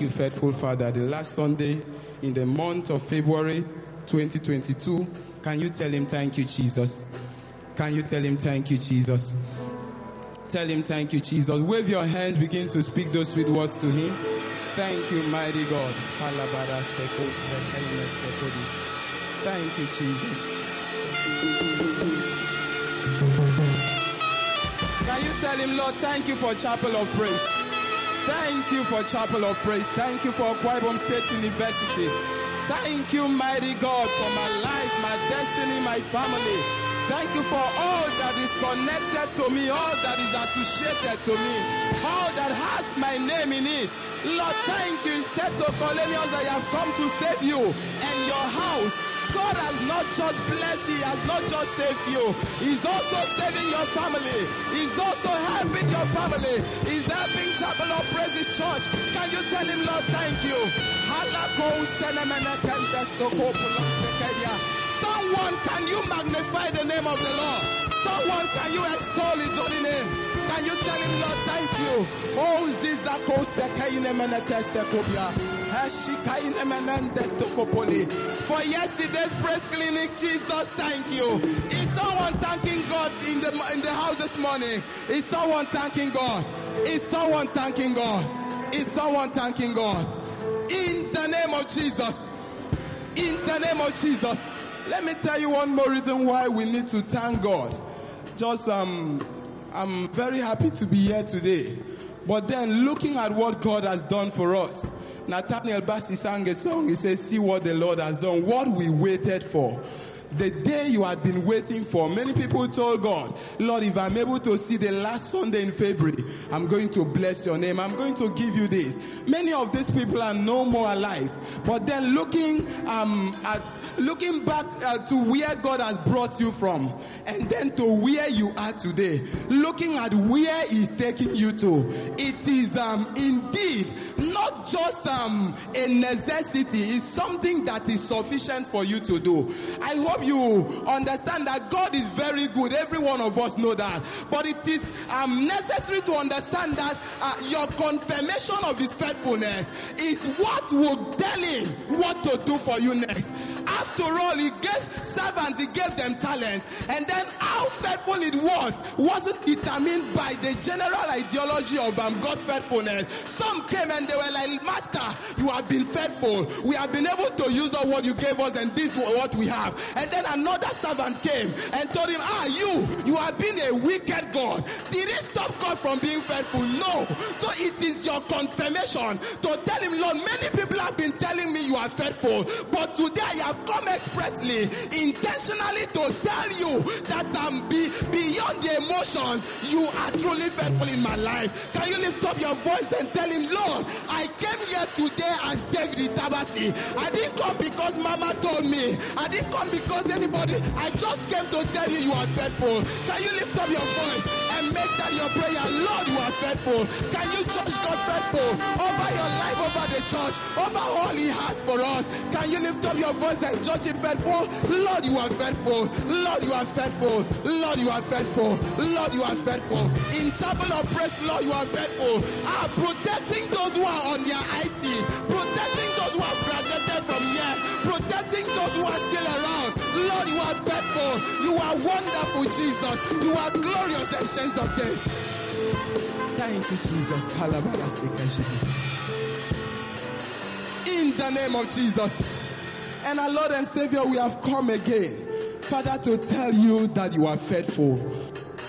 Thank you, faithful Father. The last Sunday in the month of February 2022, can you tell him thank you, Jesus? Can you tell him thank you, Jesus? Tell him thank you, Jesus. Wave your hands, begin to speak those sweet words to him. Thank you, mighty God. Thank you, Jesus. Can you tell him, Lord, thank you for Chapel of Praise? Thank you for Chapel of Praise. Thank you for Akwa Ibom State University. Thank you, mighty God, for my life, my destiny, my family. Thank you for all that is connected to me, all that is associated to me, all that has my name in it. Lord, thank you. In Seto Colonials, I have come to save you and your house. God has not just blessed, he has not just saved you. He's also saving your family. He's also helping your family. He's helping Chapel of Praise Church. Can you tell him, Lord, thank you? Someone, can you magnify the name of the Lord? Someone, can you extol his holy name? Can you tell him, Lord, thank you? Oh, for yesterday's press clinic, Jesus, thank you. Is someone thanking God in the house this morning? Is someone thanking God? Is someone thanking God? Is someone thanking God? In the name of Jesus. In the name of Jesus. Let me tell you one more reason why we need to thank God. Just I'm very happy to be here today. But then looking at what God has done for us. Nathaniel Bassi sang a song. He says, see what the Lord has done, what we waited for. The day you had been waiting for. Many people told God, Lord, if I'm able to see the last Sunday in February, I'm going to bless your name. I'm going to give you this. Many of these people are no more alive. But then looking back to where God has brought you from, and then to where you are today, looking at where he's taking you to, it is indeed not just a necessity. It's something that is sufficient for you to do. I hope you understand that God is very good. Every one of us know that. But it is necessary to understand that your confirmation of his faithfulness is what will tell him what to do for you next. After all, he gave servants, he gave them talents. And then how faithful it wasn't determined by the general ideology of God's faithfulness. Some came and they were like, Master, you have been faithful. We have been able to use all what you gave us, and this is what we have. And then another servant came and told him, you have been a wicked God. Did it stop God from being faithful? No. So it is your confirmation to tell him, Lord, many people have been telling me you are faithful, but today I have come expressly, intentionally to tell you that I'm beyond the emotions. You are truly faithful in my life. Can you lift up your voice and tell him, Lord, I came here today as David Itabasi. I didn't come because Mama told me. I didn't come because anybody. I just came to tell you are faithful. Can you lift up your voice and make that your prayer? Lord, you are faithful. Can you judge God faithful over your life, over the church, over all he has for us? Can you lift up your voice and judge it faithful? Lord, you are faithful. Lord, you are faithful. Lord, you are faithful. Lord, you are faithful. In Chapel of Praise, Lord, you are faithful. Protecting those who are on their IT, protecting those who are graduated from here, protecting those who are still around. Lord, you are faithful. You are wonderful, Jesus. You are glorious and shades of this. Thank you, Jesus. In the name of Jesus. And our Lord and Savior, we have come again, Father, to tell you that you are faithful.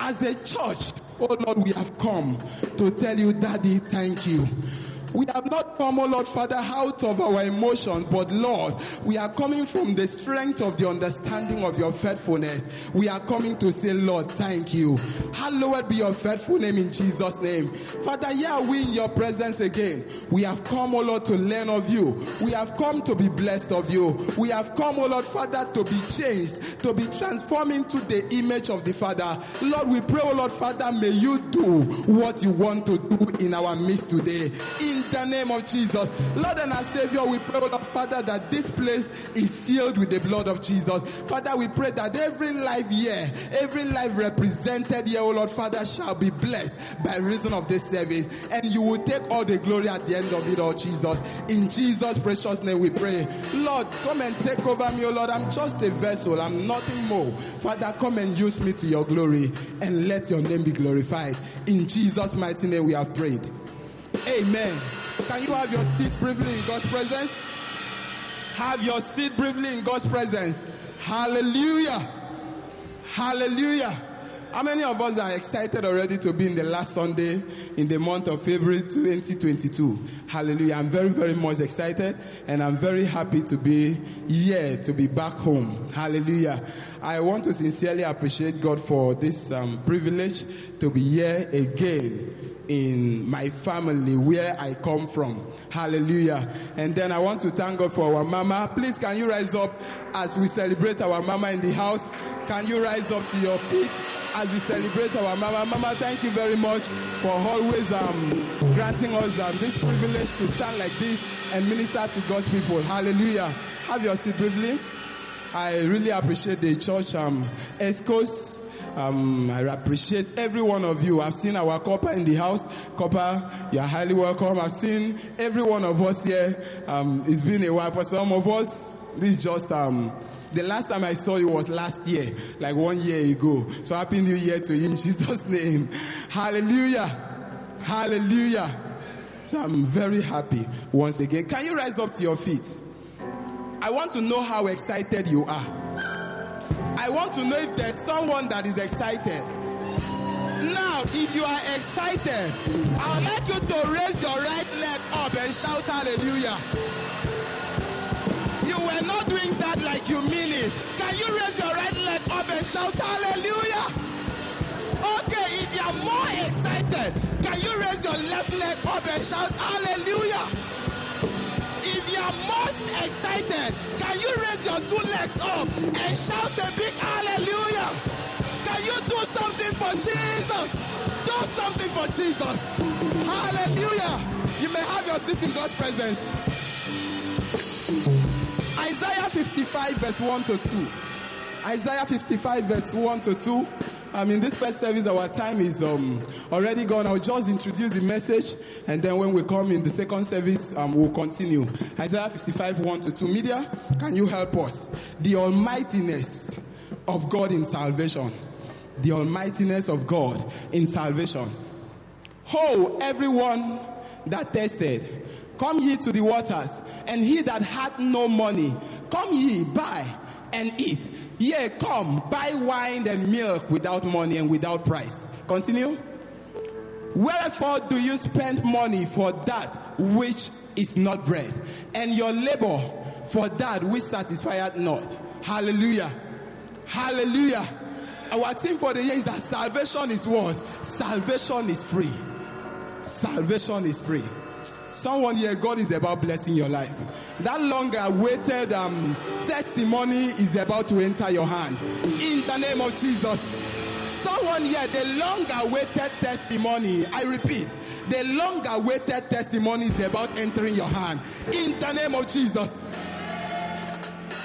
As a church, oh Lord, we have come to tell you, Daddy, thank you. We have not come, oh Lord Father, out of our emotion, but Lord, we are coming from the strength of the understanding of your faithfulness. We are coming to say, Lord, thank you. Hallowed be your faithful name in Jesus' name. Father, here are we in your presence again. We have come, oh Lord, to learn of you. We have come to be blessed of you. We have come, oh Lord Father, to be changed, to be transformed into the image of the Father. Lord, we pray, oh Lord Father, may you do what you want to do in our midst today. In the name of Jesus. Lord and our Savior, we pray, Lord Father, that this place is sealed with the blood of Jesus. Father, we pray that every life here, every life represented here, oh Lord Father, shall be blessed by reason of this service. And you will take all the glory at the end of it all, Jesus. In Jesus' precious name we pray. Lord, come and take over me, oh Lord. I'm just a vessel. I'm nothing more. Father, come and use me to your glory and let your name be glorified. In Jesus' mighty name we have prayed. Amen. Can you have your seat briefly in God's presence? Have your seat briefly in God's presence. Hallelujah. Hallelujah. How many of us are excited already to be in the last Sunday in the month of February 2022? Hallelujah. I'm very, very much excited, and I'm very happy to be here, to be back home. Hallelujah. I want to sincerely appreciate God for this privilege to be here again in my family, where I come from. Hallelujah. And then I want to thank God for our mama. Please, can you rise up as we celebrate our mama in the house? Can you rise up to your feet as we celebrate our mama? Mama, thank you very much for always granting us this privilege to stand like this and minister to God's people. Hallelujah. Have your seat briefly. I really appreciate the church escorts. I appreciate every one of you. I've seen our Copper in the house. Copper, you're highly welcome. I've seen every one of us here. It's been a while for some of us. This is just the last time I saw you was last year, like 1 year ago. So happy new year to you in Jesus' name. Hallelujah. Hallelujah. So I'm very happy once again. Can you rise up to your feet? I want to know how excited you are. I want to know if there's someone that is excited. Now, if you are excited, I would like you to raise your right leg up and shout hallelujah. We're not doing that like you mean it. Can you raise your right leg up and shout hallelujah? Okay, if you are more excited, can you raise your left leg up and shout hallelujah? If you are most excited, can you raise your two legs up and shout a big hallelujah? Can you do something for Jesus? Do something for Jesus. Hallelujah. You may have your seat in God's presence. Isaiah 55 verse 1 to 2. Isaiah 55 verse 1 to 2. In this first service, our time is already gone. I'll just introduce the message, and then when we come in the second service, we'll continue. Isaiah 55, 1 to 2. Media, can you help us? The almightiness of God in salvation. The almightiness of God in salvation. Ho, everyone that tested, come ye to the waters, and he that hath no money, come ye, buy and eat. Yea, come, buy wine and milk without money and without price. Continue. Wherefore do you spend money for that which is not bread, and your labor for that which satisfieth not? Hallelujah. Hallelujah. Our theme for the year is that salvation is what? Salvation is free. Salvation is free. Someone here, God is about blessing your life. That long-awaited testimony is about to enter your hand. In the name of Jesus. Someone here, the long-awaited testimony, I repeat, the long-awaited testimony is about entering your hand. In the name of Jesus.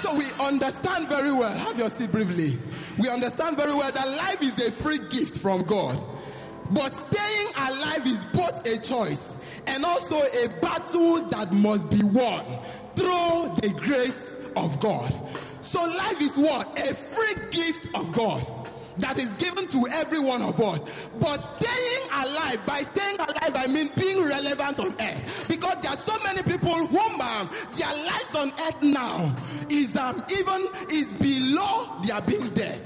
So we understand very well, have your seat briefly. We understand very well that life is a free gift from God. But staying alive is both a choice and also a battle that must be won through the grace of God. So life is what? A free gift of God that is given to every one of us. But staying alive, by staying alive, I mean being relevant on earth. Because there are so many people whom their lives on earth now is below their being dead.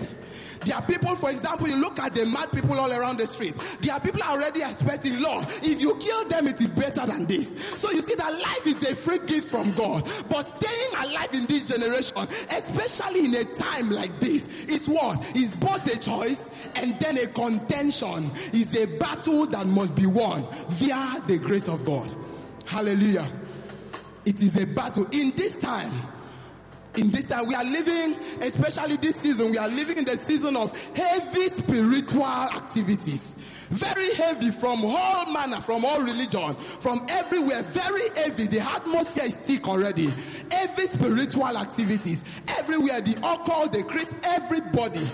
There are people, for example, you look at the mad people all around the street. There are people already expecting, Lord, if you kill them, it is better than this. So you see that life is a free gift from God. But staying alive in this generation, especially in a time like this, is what? It's both a choice and then a contention. It's a battle that must be won via the grace of God. Hallelujah. It is a battle. In this time, in this time we are living, especially this season, we are living in the season of heavy spiritual activities. Very heavy from all manner, from all religion, from everywhere. Very heavy. The atmosphere is thick already. Heavy spiritual activities. Everywhere. The occult, the Christ, everybody.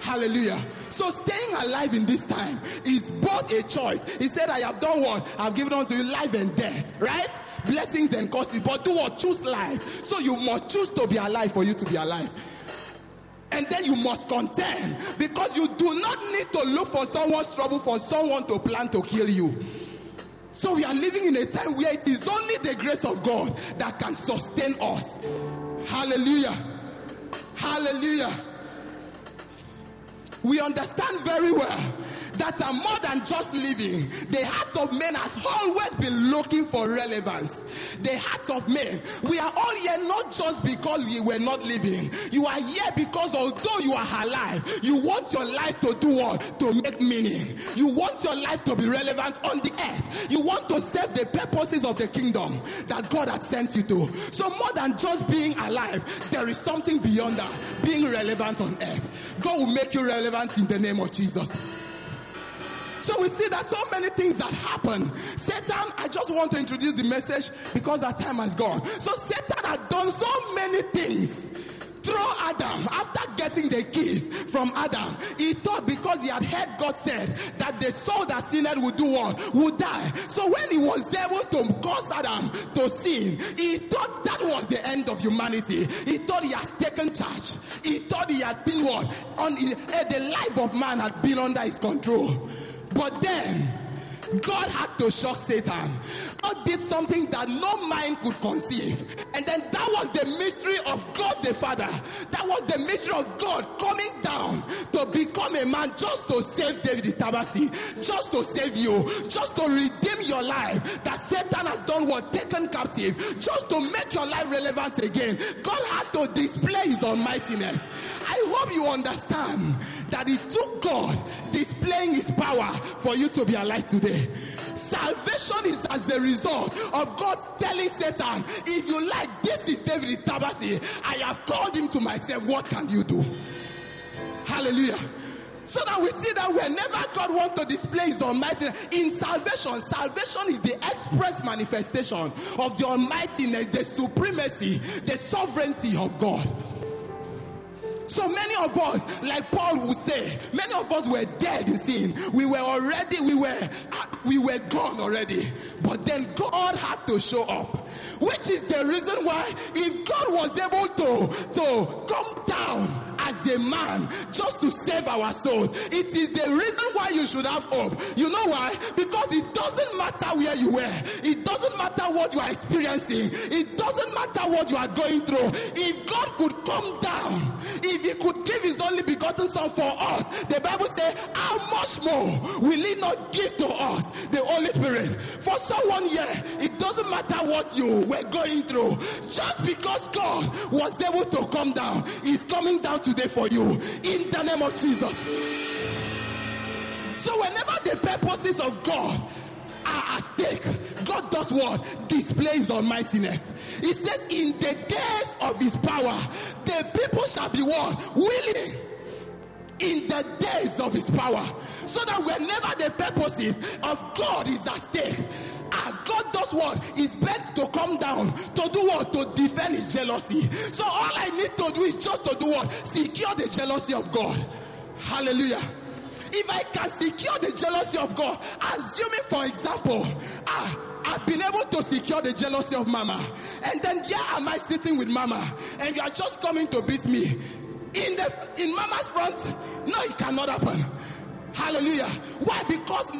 Hallelujah. So staying alive in this time is both a choice. He said, I have done what? I have given unto you life and death. Right? Blessings and curses. But do what? Choose life. So you must choose to be alive for you to be alive. And then you must contend, because you do not need to look for someone's trouble for someone to plan to kill you. So we are living in a time where it is only the grace of God that can sustain us. Hallelujah. Hallelujah. We understand very well that more than just living, the heart of man has always been looking for relevance. The heart of man. We are all here not just because we were not living. You are here because although you are alive, you want your life to do what? To make meaning. You want your life to be relevant on the earth. You want to serve the purposes of the kingdom that God had sent you to. So more than just being alive, there is something beyond that. Being relevant on earth. God will make you relevant in the name of Jesus. So we see that so many things that happen. Satan, I just want to introduce the message because our time has gone. So Satan had done so many things through Adam. After getting the keys from Adam, he thought because he had heard God said that the soul that sinned would do what? Would die. So when he was able to cause Adam to sin, he thought that was the end of humanity. He thought he has taken charge. He thought he had been what? The life of man had been under his control. But then God had to shock Satan. God did something that no mind could conceive. And then that was the mystery of God the Father. That was the mystery of God coming down to become a man just to save David Itabasi, just to save you, just to redeem your life. That Satan has done what? Taken captive. Just to make your life relevant again. God had to display his almightiness. I hope you understand that it took God displaying his power for you to be alive today. Salvation is as a result of God telling Satan, if you like, this is David Itabasi. I have called him to myself. What can you do? Hallelujah. So that we see that whenever God wants to display his almightiness in salvation, salvation is the express manifestation of the almightiness, the supremacy, the sovereignty of God. So many of us, like Paul would say, many of us were dead in sin. We were gone already. But then God had to show up, which is the reason why if God was able to come down as a man just to save our souls, it is the reason why you should have hope. You know why? Because it doesn't matter where you were. It doesn't matter what you are experiencing. It doesn't matter what you are going through. If God could come down, if he could give his only begotten son for us, the Bible says, how much more will he not give to us the Holy Spirit? For someone here, it doesn't matter what you were going through. Just because God was able to come down, he's coming down today for you in the name of Jesus. So whenever the purposes of God are at stake, God does what? Displays almightiness. He says, in the days of his power, the people shall be what? Willing. In the days of his power. So that whenever the purposes of God is at stake, God does what? Is bent to come down. To do what? To defend his jealousy. So all I need to do is just to do what? Secure the jealousy of God. Hallelujah. If I can secure the jealousy of God, assuming for example, I've been able to secure the jealousy of mama, and then here am I sitting with mama, and you are just coming to beat me. In mama's front, no, it cannot happen. Hallelujah. Why? Because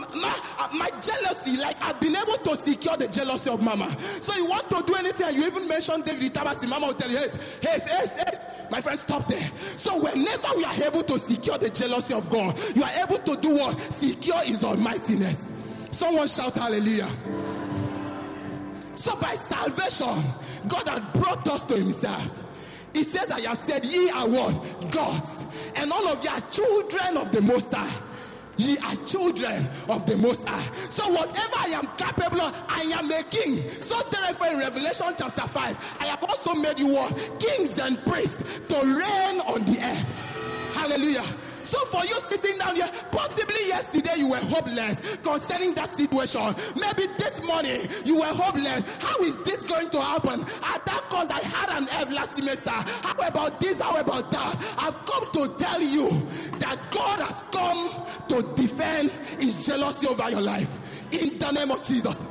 my jealousy, like I've been able to secure the jealousy of mama. So you want to do anything, and you even mention David Itabasi, mama will tell you, yes. My friend, stop there. So whenever we are able to secure the jealousy of God, you are able to do what? Secure his almightiness. Someone shout hallelujah. So by salvation, God had brought us to himself. He says, I have said, ye are what? Gods. And all of you are children of the Most High. Ye are children of the Most High. So whatever I am capable of, I am a king. So therefore in Revelation chapter 5, I have also made you all kings and priests to reign on the earth. Hallelujah. So for you sitting down here, possibly yesterday you were hopeless concerning that situation. Maybe this morning you were hopeless. How is this going to happen? At that cause I had an F last semester. How about this? How about that? I've come to tell you that God has come to defend his jealousy over your life. In the name of Jesus.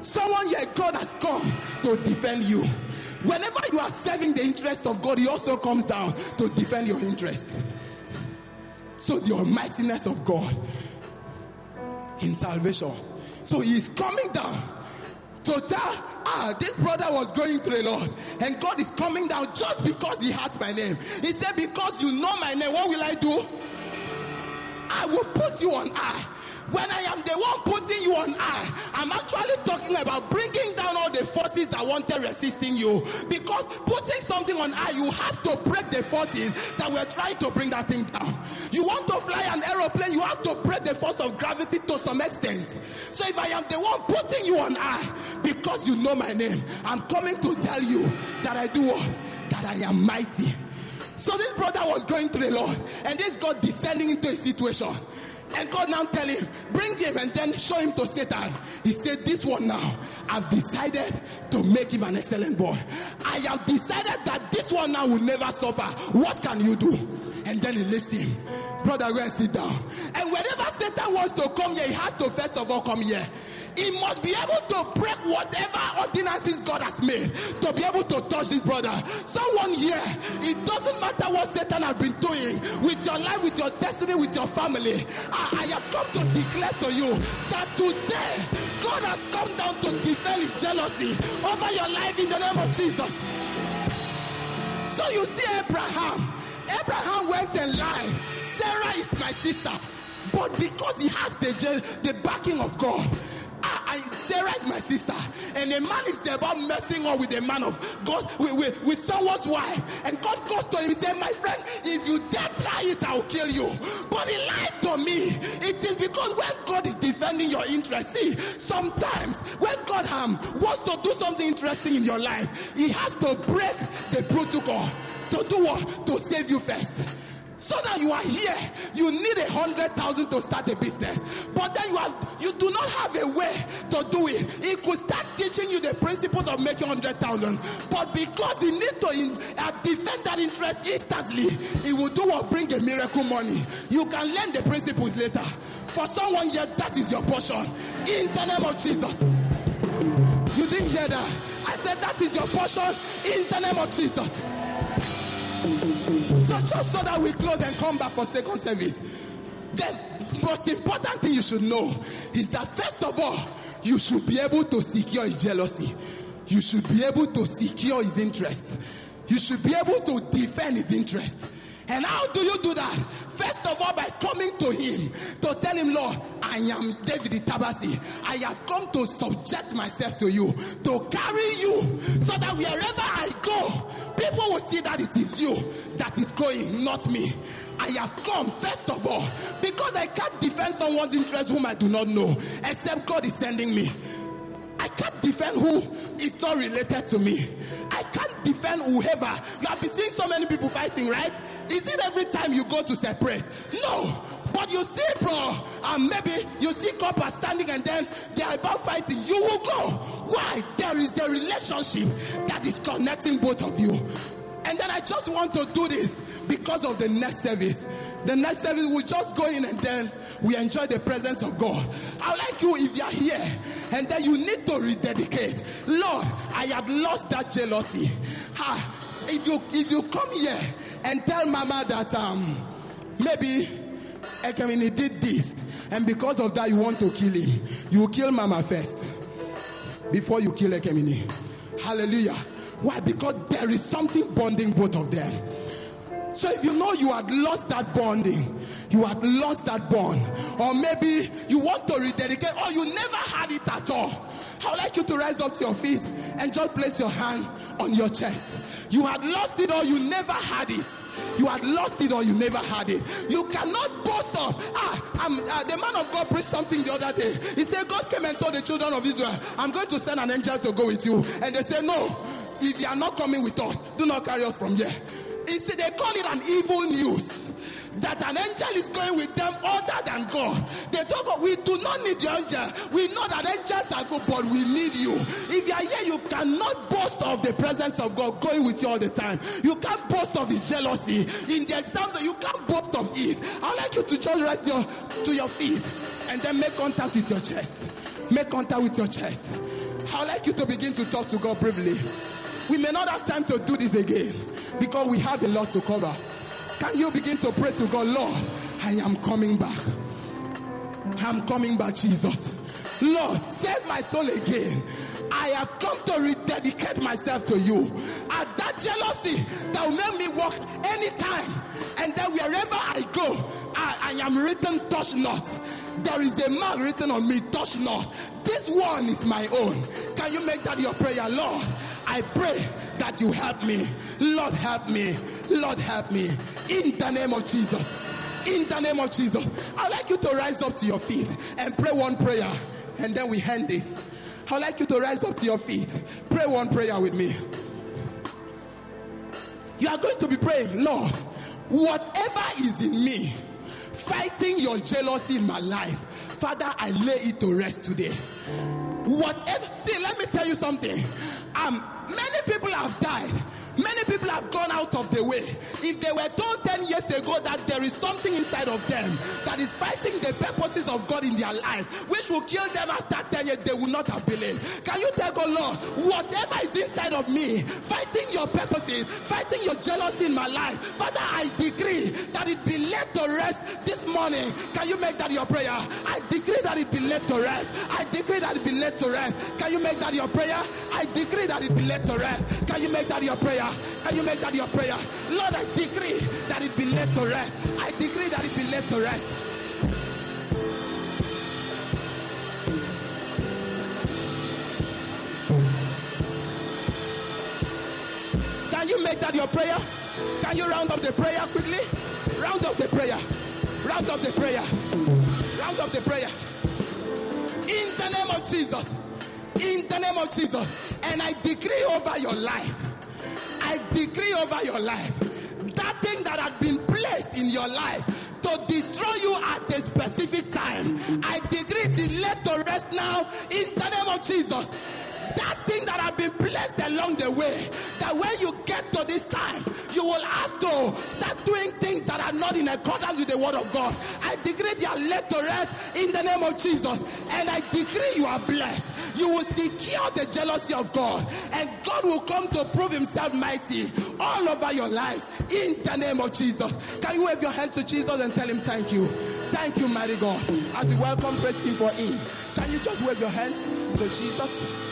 Someone here, God has come to defend you. Whenever you are serving the interest of God, he also comes down to defend your interest. So the almightiness of God in salvation. So he's coming down to tell, this brother was going through a lot, and God is coming down just because he has my name. He said, because you know my name, what will I do? I will put you on high. When I am the one putting you on high, I'm actually talking about bringing down all the forces that wanted resisting you. Because putting something on high, you have to break the forces that were trying to bring that thing down. You want to fly an aeroplane, you have to break the force of gravity to some extent. So if I am the one putting you on high, because you know my name, I'm coming to tell you that I do what? That I am mighty. So this brother was going to the Lord, and this God descending into a situation. And God now tell him, bring him and then show him to Satan. He said, this one now, I've decided to make him an excellent boy. I have decided that this one now will never suffer. What can you do? And then he lifts him. Brother, go and sit down. And whenever Satan wants to come here, he has to first of all come here. He must be able to break whatever ordinances God has made to be able to touch his brother. Someone here, it doesn't matter what Satan has been doing with your life, with your destiny, with your family. I have come to declare to you that today God has come down to defend his jealousy over your life in the name of Jesus. So you see Abraham. Abraham went and lied. Sarah is my sister. But because he has the backing of God, Sarah is my sister, and a man is about messing up with a man of God, with someone's wife, and God goes to him and says, my friend, if you dare try it, I will kill you. But he lied to me. It is because when God is defending your interest, see, sometimes when God wants to do something interesting in your life, he has to break the protocol to do what? To save you first. So now you are here, you need 100,000 to start a business, but then you do not have a way to do it. He could start teaching you the principles of making 100,000, but because he needs to defend that interest instantly, he will do what? Bring a miracle money. You can learn the principles later. For someone here, that is your portion. In the name of Jesus. You didn't hear that? I said that is your portion. In the name of Jesus. So just so that we close and come back for second service, the most important thing you should know is that first of all, you should be able to secure his jealousy. You should be able to secure his interest. You should be able to defend his interest. And how do you do that? First of all, by coming to him to tell him, Lord, I am David Itabasi. I have come to subject myself to you, to carry you, so that wherever I go, people will see that it is you that is going, not me. I have come, first of all, because I can't defend someone's interest whom I do not know, except God is sending me. I can't defend who is not related to me. I can't defend whoever. You have been seeing so many people fighting, right? Is it every time you go to separate? No. But you see, bro, and maybe you see couples standing and then they are about fighting. You will go. Why? There is a relationship that is connecting both of you. And then I just want to do this because of the next service. The next service, we just go in and then we enjoy the presence of God. I would like you, if you are here, and then you need to rededicate. Lord, I had lost that jealousy. If you come here and tell Mama that maybe Ekemini did this, and because of that you want to kill him, you kill Mama first before you kill Ekemini. Hallelujah. Why? Because there is something bonding both of them. So if you know you had lost that bonding, you had lost that bond, or maybe you want to rededicate, or you never had it at all, I would like you to rise up to your feet and just place your hand on your chest. You had lost it, or you never had it. You had lost it or you never had it. You cannot boast of, the man of God preached something the other day. He said, God came and told the children of Israel, I'm going to send an angel to go with you. And they said, no, if you are not coming with us, do not carry us from here. He said, they call it an evil news, that an angel is going with them other than God. They talk about, we do not need the angel. We know that angels are good, but we need you. If you are here, you cannot boast of the presence of God going with you all the time. You can't boast of his jealousy. In the example, you can't boast of it. I'd like you to just rise to your feet and then make contact with your chest. Make contact with your chest. I'd like you to begin to talk to God briefly. We may not have time to do this again because we have a lot to cover. Can you begin to pray to God, Lord, I am coming back. I'm coming back, Jesus. Lord, save my soul again. I have come to rededicate myself to you. And that jealousy that will make me walk anytime, and that wherever I go, I am written, touch not. There is a mark written on me, touch not. This one is my own. Can you make that your prayer, Lord? I pray that you help me. Lord, help me. Lord, help me. In the name of Jesus. In the name of Jesus. I'd like you to rise up to your feet and pray one prayer. And then we end this. I'd like you to rise up to your feet. Pray one prayer with me. You are going to be praying, Lord, whatever is in me fighting your jealousy in my life, Father, I lay it to rest today. Whatever. See, let me tell you something. Many people have died. Many people have gone out of the way. If they were told 10 years ago that there is something inside of them that is fighting the purposes of God in their life, which will kill them after 10 years, they would not have believed. Can you tell God, Lord, whatever is inside of me, fighting your purposes, fighting your jealousy in my life, Father, I decree that it be laid to rest this morning. Can you make that your prayer? I decree that it be laid to rest. I decree that it be laid to rest. Can you make that your prayer? I decree that it be laid to rest. Can you make that your prayer? Can you make that your prayer? Lord, I decree that it be left to rest. I decree that it be left to rest. Can you make that your prayer? Can you round up the prayer quickly? Round up the prayer. Round up the prayer. Round up the prayer. In the name of Jesus. In the name of Jesus. And I decree over your life. I decree over your life, that thing that had been placed in your life to destroy you at a specific time, I decree it is laid to rest now in the name of Jesus. That thing that had been placed along the way, that when you get to this time, you will have to start doing things that are not in accordance with the word of God. I decree you are laid to rest in the name of Jesus. And I decree you are blessed. You will secure the jealousy of God, and God will come to prove himself mighty all over your life in the name of Jesus. Can you wave your hands to Jesus and tell him thank you? Thank you, mighty God. As we welcome praise him for him. Can you just wave your hands to Jesus?